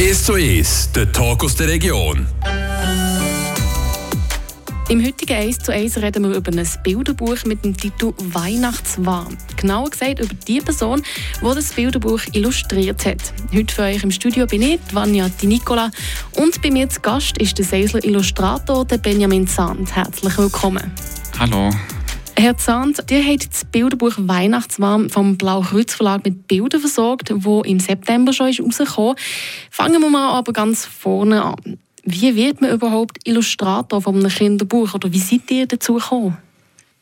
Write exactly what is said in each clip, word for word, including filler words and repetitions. eins zu eins, der Talk aus der Region. Im heutigen eins zu eins reden wir über ein Bilderbuch mit dem Titel «Weihnachtswarm». Genauer gesagt über die Person, die das Bilderbuch illustriert hat. Heute für euch im Studio bin ich, Vanja Di Nicola, und bei mir zu Gast ist der Sensler Illustrator Benjamin Zahnd. Herzlich willkommen. Hallo. Herr Zahnd, ihr habt das Bilderbuch «Weihnachtswarm» vom Blaukreuz Verlag mit Bildern versorgt, das im September schon rausgekommen ist. Fangen wir mal aber ganz vorne an. Wie wird man überhaupt Illustrator von einem Kinderbuch? Oder wie seid ihr dazu gekommen?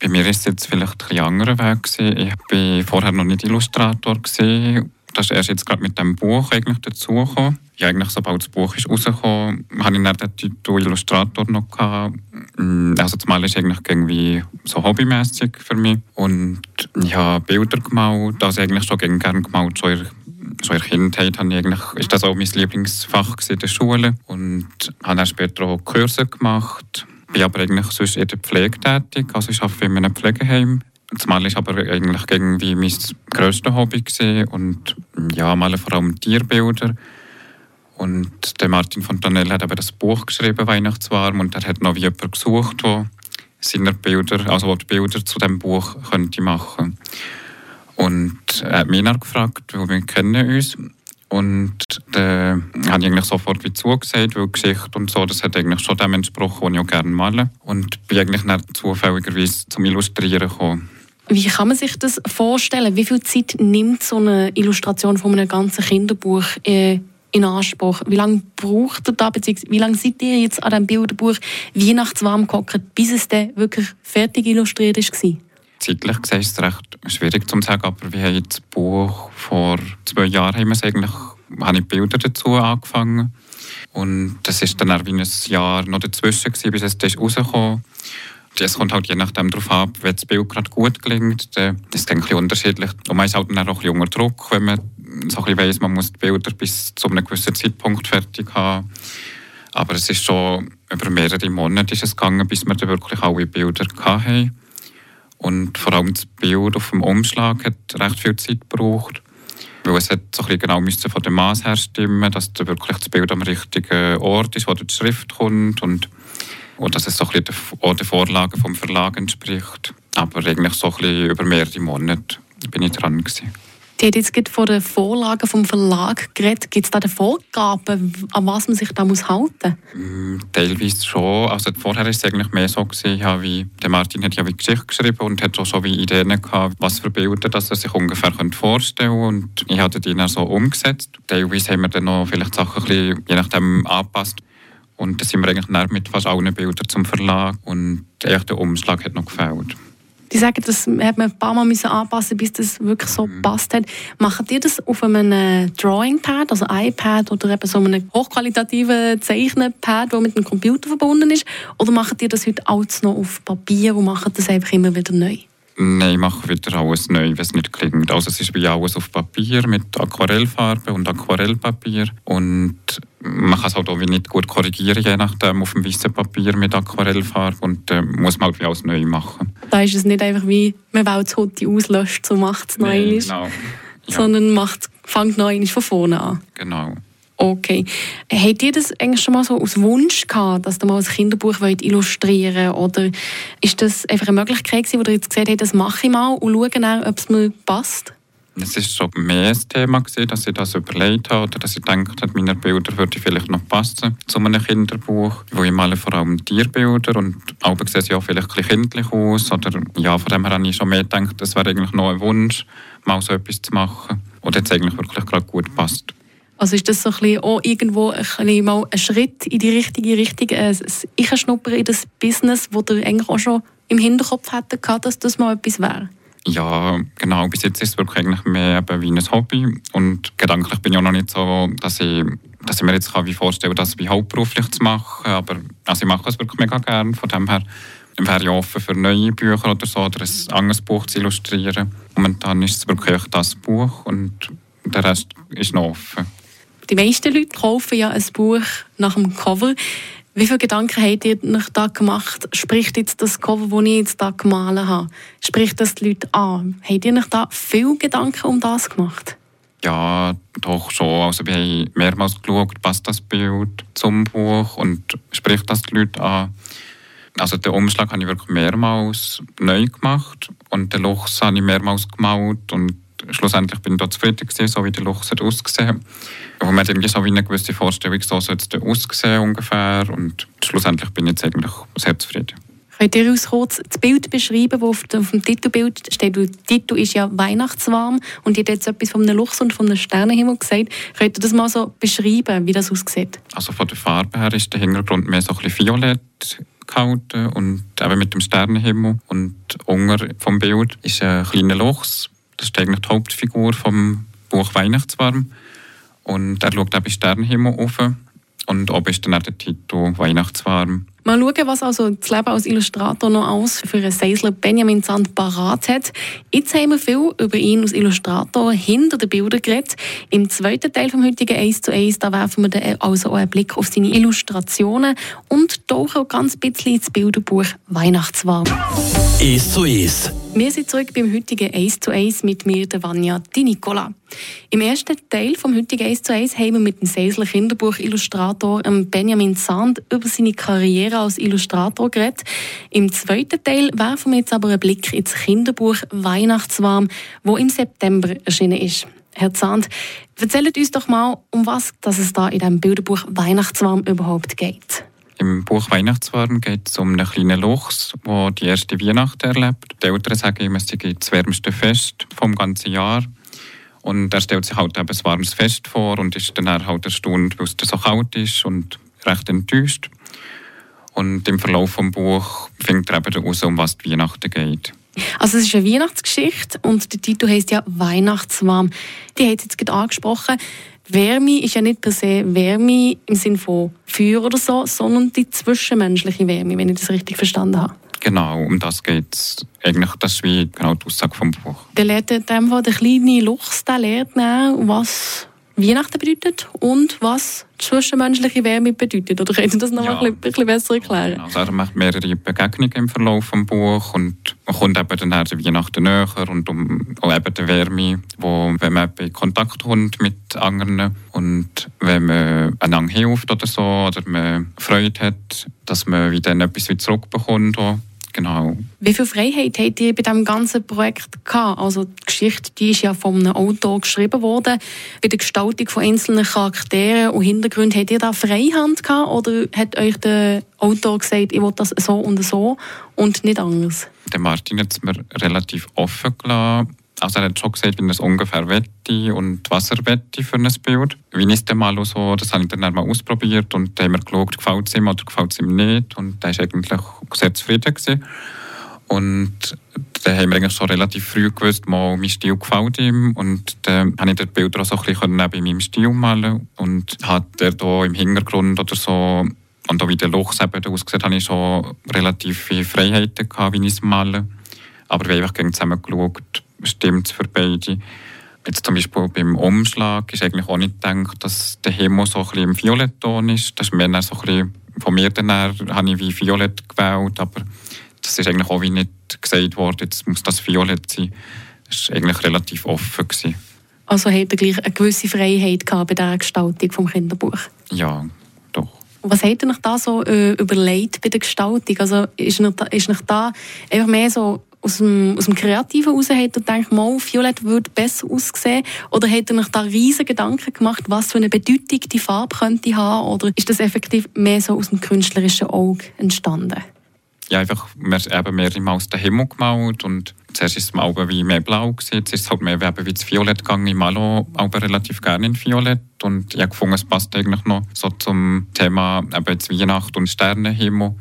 Bei mir war es jetzt vielleicht ein anderer Weg. Ich war vorher noch nicht Illustrator. Das ist erst jetzt gerade mit diesem Buch eigentlich dazugekommen. Ja, eigentlich, sobald das Buch ist rausgekommen, hatte ich dann den Titel Illustrator noch gehabt. Also zumal ist eigentlich irgendwie so hobbymäßig für mich. Und ich habe Bilder gemalt, also eigentlich schon gerne gemalt, schon schon in der Kindheit habe ich eigentlich, ist das auch mein Lieblingsfach in der Schule. Und habe dann später auch Kurse gemacht. Ich bin aber eigentlich sonst in der Pflege tätig, also ich arbeite in einem Pflegeheim. Das Malen war aber eigentlich irgendwie mein grösstes Hobby gewesen. Und ja, malen vor allem Tierbilder. Und der Martin Fontanel hat aber das Buch geschrieben, «Weihnachtswarm», und er hat noch jemanden gesucht, der seine Bilder, also die Bilder zu diesem Buch könnte machen könnte. Und er hat mich dann gefragt, weil wir kennen uns. Und dann äh, habe ich eigentlich sofort wie zugesagt, weil Geschichte und so, das hat eigentlich schon dem entsprochen, was ich auch gerne male. Und bin eigentlich dann zufälligerweise zum Illustrieren gekommen. Wie kann man sich das vorstellen? Wie viel Zeit nimmt so eine Illustration von einem ganzen Kinderbuch äh, in Anspruch? Wie lange braucht ihr da, beziehungsweise wie lange seid ihr jetzt an diesem Bilderbuch «Weihnachtswarm» gehockt, bis es dann wirklich fertig illustriert war? Zeitlich gesehen ist es recht schwierig zu sagen, aber wir haben das Buch vor zwei Jahren haben wir eigentlich, habe ich Bilder dazu angefangen. Und das war dann wie ein Jahr noch dazwischen, bis es dann rausgekommen ist. Es kommt halt je nachdem darauf ab, wenn das Bild gerade gut gelingt. Das ist ein bisschen unterschiedlich. Und man ist halt dann auch ein junger Druck, wenn man so ein bisschen weiss, man muss die Bilder bis zu einem gewissen Zeitpunkt fertig haben. Aber es ist schon über mehrere Monate ist es gegangen, bis wir dann wirklich alle Bilder hatten. Und vor allem das Bild auf dem Umschlag hat recht viel Zeit gebraucht, weil es hat so ein bisschen genau müssen von dem Maß her stimmen, dass da wirklich das Bild am richtigen Ort ist, wo die Schrift kommt und, und dass es so ein bisschen auch den Vorlagen vom Verlag entspricht. Aber eigentlich so ein bisschen über mehrere Monate bin ich dran gewesen. Sie hat jetzt von den Vorlagen vom Verlag geredet. Gibt es da Vorgaben, an was man sich da muss halten muss? Teilweise schon. Also vorher war es eigentlich mehr so gewesen, wie der Martin hat ja wie Geschichte geschrieben und hat auch schon wie Ideen gehabt, was für Bilder, dass er sich ungefähr vorstellen könnte. Und ich habe die dann so umgesetzt. Teilweise haben wir dann noch vielleicht Sachen ein bisschen, je nachdem angepasst. Und da sind wir eigentlich mit fast allen Bildern zum Verlag. Und eigentlich der Umschlag hat noch gefehlt. Die sagen, das hat man ein paar Mal anpassen müssen, bis das wirklich so gepasst hat. Macht ihr das auf einem Drawing-Pad, also iPad oder eben so einem hochqualitativen Zeichnen-Pad, das mit dem Computer verbunden ist? Oder macht ihr das heute alles noch auf Papier und macht das einfach immer wieder neu? Nein, ich mache wieder alles neu, wenn es nicht klingt. Also es ist wie alles auf Papier mit Aquarellfarbe und Aquarellpapier. Und man kann es halt auch nicht gut korrigieren, je nachdem, auf dem weißen Papier mit Aquarellfarbe. Und dann äh, muss man halt wie alles neu machen. Da ist es nicht einfach wie, man will das Hottie auslöscht, so macht es neu. Nee, genau. Ja. Sondern macht, fängt neu von vorne an. Genau. Okay. Habt ihr das eigentlich schon mal so als Wunsch gehabt, dass ihr mal ein Kinderbuch illustrieren wollt? Oder ist das einfach eine Möglichkeit gewesen, wo ihr jetzt gesagt habt, das mache ich mal und schaue dann, ob es mir passt? Es war so mehr ein Thema gewesen, dass ich das überlegt habe oder dass ich gedacht habe, meine Bilder würden vielleicht noch passen zu einem Kinderbuch. Weil ich male vor allem Tierbilder und auch sehen sie auch vielleicht ein bisschen kindlich aus. Oder ja, von dem her habe ich schon mehr gedacht, das wäre eigentlich noch ein Wunsch, mal so etwas zu machen. Und jetzt eigentlich wirklich gerade gut gepasst. Also ist das so ein bisschen auch irgendwo ein, bisschen mal ein Schritt in die richtige Richtung? Ich schnuppere in das Business, das ihr eigentlich auch schon im Hinterkopf hättet, dass das mal etwas wäre? Ja, genau. Bis jetzt ist es wirklich eigentlich mehr wie ein Hobby. Und gedanklich bin ich auch noch nicht so, dass ich, dass ich mir jetzt kann wie vorstellen kann, das wie hauptberuflich zu machen. Aber also ich mache es wirklich mega gerne. Von dem her wäre ich offen für neue Bücher oder so, oder ein anderes Buch zu illustrieren. Momentan ist es wirklich das Buch und der Rest ist noch offen. Die meisten Leute kaufen ja ein Buch nach dem Cover. Wie viele Gedanken habt ihr euch da gemacht? Spricht jetzt das Cover, das ich jetzt da gemalt habe? Spricht das die Leute an? Habt ihr euch da viele Gedanken um das gemacht? ja doch schon. Also wir haben mehrmals geschaut, passt das Bild zum Buch und spricht das die Leute an. Also den Umschlag habe ich wirklich mehrmals neu gemacht und den Luchs habe ich mehrmals gemalt und schlussendlich bin ich da zufrieden gewesen, so wie der Luchs hat ausgesehen. Und man hat irgendwie so wie eine gewisse Vorstellung, so soll es aussehen ungefähr und schlussendlich bin ich jetzt eigentlich sehr zufrieden. Könnt ihr uns kurz das Bild beschreiben, das auf dem Titelbild steht? Der Titel ist ja «Weihnachtswarm» und ihr habt jetzt etwas von einem Luchs und von einem Sternenhimmel gesagt. Könnt ihr das mal so beschreiben, wie das aussieht? Also von der Farbe her ist der Hintergrund mehr so ein bisschen violett gehalten und eben mit dem Sternenhimmel. Und unter vom Bild ist ein kleiner Luchs. Das ist eigentlich die Hauptfigur vom Buch «Weihnachtswarm». Und er schaut eben den Sternenhimmel auf. Und oben ist dann auch der Titel «Weihnachtswarm». Mal schauen, was also das Leben als Illustrator noch alles für einen Sensler Benjamin Zahnd parat hat. Jetzt haben wir viel über ihn als Illustrator hinter den Bildern geredet. Im zweiten Teil des heutigen eins zu eins da werfen wir dann also auch einen Blick auf seine Illustrationen und tauchen auch ganz ein bisschen ins Bilderbuch «Weihnachtswarm». eins zu eins. Wir sind zurück beim heutigen eins zu eins mit mir, der Vanja Di Nicola. Im ersten Teil des heutigen eins zu eins haben wir mit dem Sensler Kinderbuchillustrator Benjamin Zahnd über seine Karriere als Illustrator geredet. Im zweiten Teil werfen wir jetzt aber einen Blick ins Kinderbuch «Weihnachtswarm», das im September erschienen ist. Herr Zahnd, erzählt uns doch mal, um was dass es da in diesem Bilderbuch «Weihnachtswarm» überhaupt geht. Im Buch «Weihnachtswarm» geht es um einen kleinen Luchs, der die erste Weihnacht erlebt. Die Eltern sagen ihm, es sei das wärmste Fest vom ganzen Jahr. Und er stellt sich halt eben ein warmes Fest vor und ist dann halt erstaunt, weil es so kalt ist und recht enttäuscht. Und im Verlauf des Buches findet er eben heraus, um was die Weihnachten geht. Also es ist eine Weihnachtsgeschichte und der Titel heisst ja «Weihnachtswarm». Die hat es jetzt gerade angesprochen. Wärme ist ja nicht per se Wärme im Sinne von Feuer oder so, sondern die zwischenmenschliche Wärme, wenn ich das richtig verstanden habe. Genau, um das geht es. Eigentlich, das ist wie genau die Aussage vom Buch. Der lernt in dem Fall, der kleine Luchs, der lernt dann, was Weihnachten bedeutet und was zwischenmenschliche Wärme bedeutet. Oder könnt ihr das noch ja. ein bisschen besser erklären? Genau, also er macht mehrere Begegnungen im Verlauf des Buches und man kommt eben dann der Weihnachten näher und um auch eben die Wärme, wo, wenn man in Kontakt kommt mit anderen und wenn man einander hilft oder so, oder man Freude hat, dass man wieder etwas wieder zurückbekommt. Auch. Genau. Wie viel Freiheit habt ihr bei diesem ganzen Projekt gehabt? Also die Geschichte die ist ja von einem Autor geschrieben worden. Bei der Gestaltung von einzelnen Charakteren und Hintergründen, habt ihr da Freihand gehabt? Oder hat euch der Autor gesagt, ich will das so und so und nicht anders? Der Martin hat es mir relativ offen gelassen. Also er hat schon gesagt, wie er es ungefähr wette und was er wette für ein Bild. Wie ist denn mal so, das habe ich dann mal ausprobiert und dann haben wir geschaut, gefällt es ihm oder gefällt es ihm nicht. Und da war eigentlich sehr zufrieden gewesen. Und dann haben wir eigentlich schon relativ früh gewusst, mal mein Stil gefällt ihm. Und dann konnte ich die Bilder auch so ein bisschen bei meinem Stil malen. Und hat er da im Hintergrund oder so, und auch wie der Luchs eben ausgesehen, hatte ich schon relativ viele Freiheiten gehabt, wie ich es male. Aber wir haben einfach zusammen geschaut, stimmt es für beide. Jetzt zum Beispiel beim Umschlag ist eigentlich auch nicht gedacht, dass der Himmel so ein bisschen im Violettton ist. Das ist mehr so ein bisschen, von mir dann her habe ich wie Violett gewählt, aber das ist eigentlich auch wie nicht gesagt worden, jetzt muss das Violett sein. Das war eigentlich relativ offen gewesen. Also hat er gleich eine gewisse Freiheit gehabt bei der Gestaltung des Kinderbuchs? Ja, doch. Was hat er euch da so äh, überlegt bei der Gestaltung? Also ist euch da, ist euch da einfach mehr so aus dem, aus dem Kreativen raus hat und denkt, mal, Violett würde besser aussehen? Oder hat er euch da riesen Gedanken gemacht, was für eine Bedeutung die Farbe könnte haben? Oder ist das effektiv mehr so aus dem künstlerischen Auge entstanden? Ja, einfach, wir haben eben mehrere Mal den Himmel gemalt und zuerst war es mal wie mehr blau, jetzt ist es halt mehr wie das Violett gegangen. Ich mal auch relativ gerne in Violett und ich habe gefunden, es passt eigentlich noch so zum Thema eben jetzt Weihnacht und Sternenhimmel.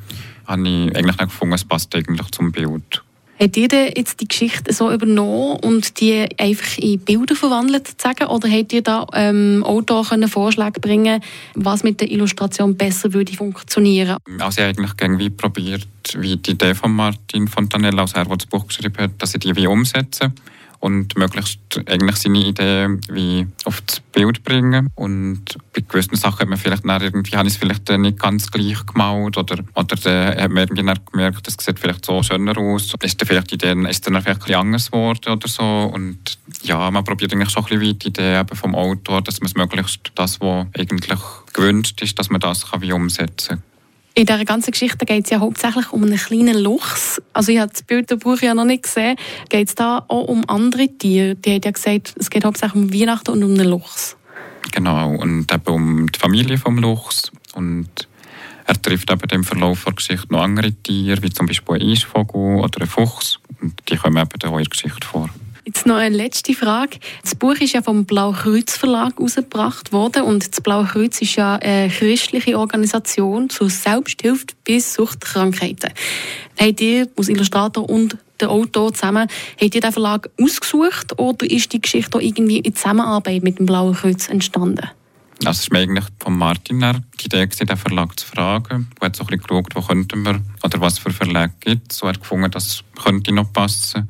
Habe ich eigentlich noch gefunden, es passt eigentlich zum Bild. Habt ihr denn jetzt die Geschichte so übernommen und die einfach in Bilder verwandelt, sagen? Oder habt ihr da ähm, Autor Vorschläge bringen, was mit der Illustration besser würde funktionieren? Also ich habe eigentlich irgendwie probiert, wie die Idee von Martin Fontanel, also er, der das Buch geschrieben hat, dass ich die wie umsetze. und möglichst eigentlich seine Ideen wie auf das Bild bringen. Und bei gewissen Sachen hat man vielleicht dann irgendwie, habe ich es vielleicht nicht ganz gleich gemalt oder, oder dann hat man irgendwie gemerkt, es sieht vielleicht so schöner aus. Ist dann vielleicht die Idee, ist dann vielleicht ein bisschen anders geworden oder so. Und ja, man probiert eigentlich schon ein bisschen weit die Idee vom Autor, dass man es möglichst das, was eigentlich gewünscht ist, dass man das kann wie umsetzen kann. In dieser ganzen Geschichte geht es ja hauptsächlich um einen kleinen Luchs. Also ich habe das Bilderbuch ja noch nicht gesehen. Geht es da auch um andere Tiere? Die hat ja gesagt, es geht hauptsächlich um Weihnachten und um einen Luchs. Genau, und eben um die Familie vom Luchs. Und er trifft eben im Verlauf der Geschichte noch andere Tiere, wie zum Beispiel ein Eisvogel oder ein Fuchs. Und die kommen eben auch in der Geschichte vor. Jetzt noch eine letzte Frage. Das Buch ist ja vom Blaukreuz Verlag herausgebracht worden und das Blaukreuz ist ja eine christliche Organisation zur Selbsthilfe bei Suchtkrankheiten. Habt ihr als Illustrator und der Autor zusammen, habt ihr den Verlag ausgesucht oder ist die Geschichte auch irgendwie in Zusammenarbeit mit dem Blaukreuz entstanden? Das ist mir eigentlich von Martin her die Idee gewesen, den Verlag zu fragen. Er hat so ein bisschen geschaut, wo könnten wir, oder was für Verlag gibt es. Er hat gefunden, das könnte noch passen.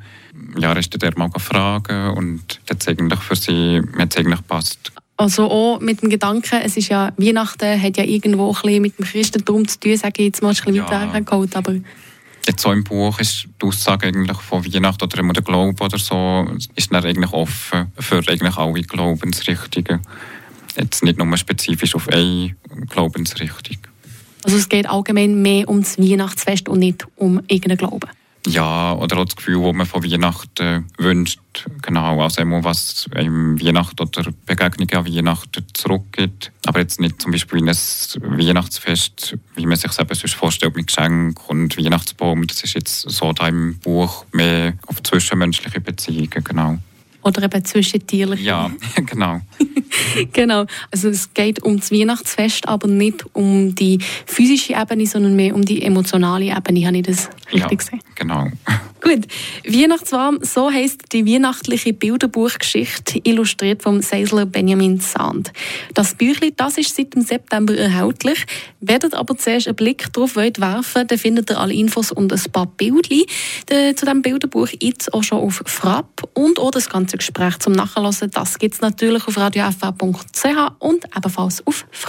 Ja, er ist dann mal gefragt und hat eigentlich für sie hat's eigentlich gepasst. Also auch mit dem Gedanken, es ist ja Weihnachten, hat ja irgendwo ein bisschen mit dem Christentum zu tun, sage ich jetzt mal, ist ein bisschen ja. weit geholt, aber... Jetzt so im Buch ist die Aussage eigentlich von Weihnachten oder dem Glauben oder so, ist dann eigentlich offen für eigentlich alle Glaubensrichtungen. Jetzt nicht nur spezifisch auf eine Glaubensrichtung. Also es geht allgemein mehr um das Weihnachtsfest und nicht um irgendeinen Glauben? Ja, oder auch das Gefühl, das man von Weihnachten wünscht. Genau, also immer was im Weihnachten oder Begegnungen an Weihnachten zurückgeht. Aber jetzt nicht zum Beispiel in ein Weihnachtsfest, wie man sich eben sonst vorstellt, mit Geschenken und Weihnachtsbaum. Das ist jetzt so da im Buch mehr auf zwischenmenschliche Beziehungen, genau. Oder eben zwischentierliche. Ja, genau. Genau, also es geht um das Weihnachtsfest, aber nicht um die physische Ebene, sondern mehr um die emotionale Ebene, habe ich das richtig ja, gesehen? Genau. Gut, Weihnachtswarm, so heisst die weihnachtliche Bilderbuchgeschichte, illustriert vom Sensler Benjamin Zahnd. Das Büchlein, das ist seit dem September erhältlich. Werdet aber zuerst einen Blick darauf werfen, dann findet ihr alle Infos und ein paar Bildchen zu diesem Bilderbuch jetzt auch schon auf Frapp. Und auch das ganze Gespräch zum Nachhören, das gibt es natürlich auf radio f r punkt c h und ebenfalls auf Frapp.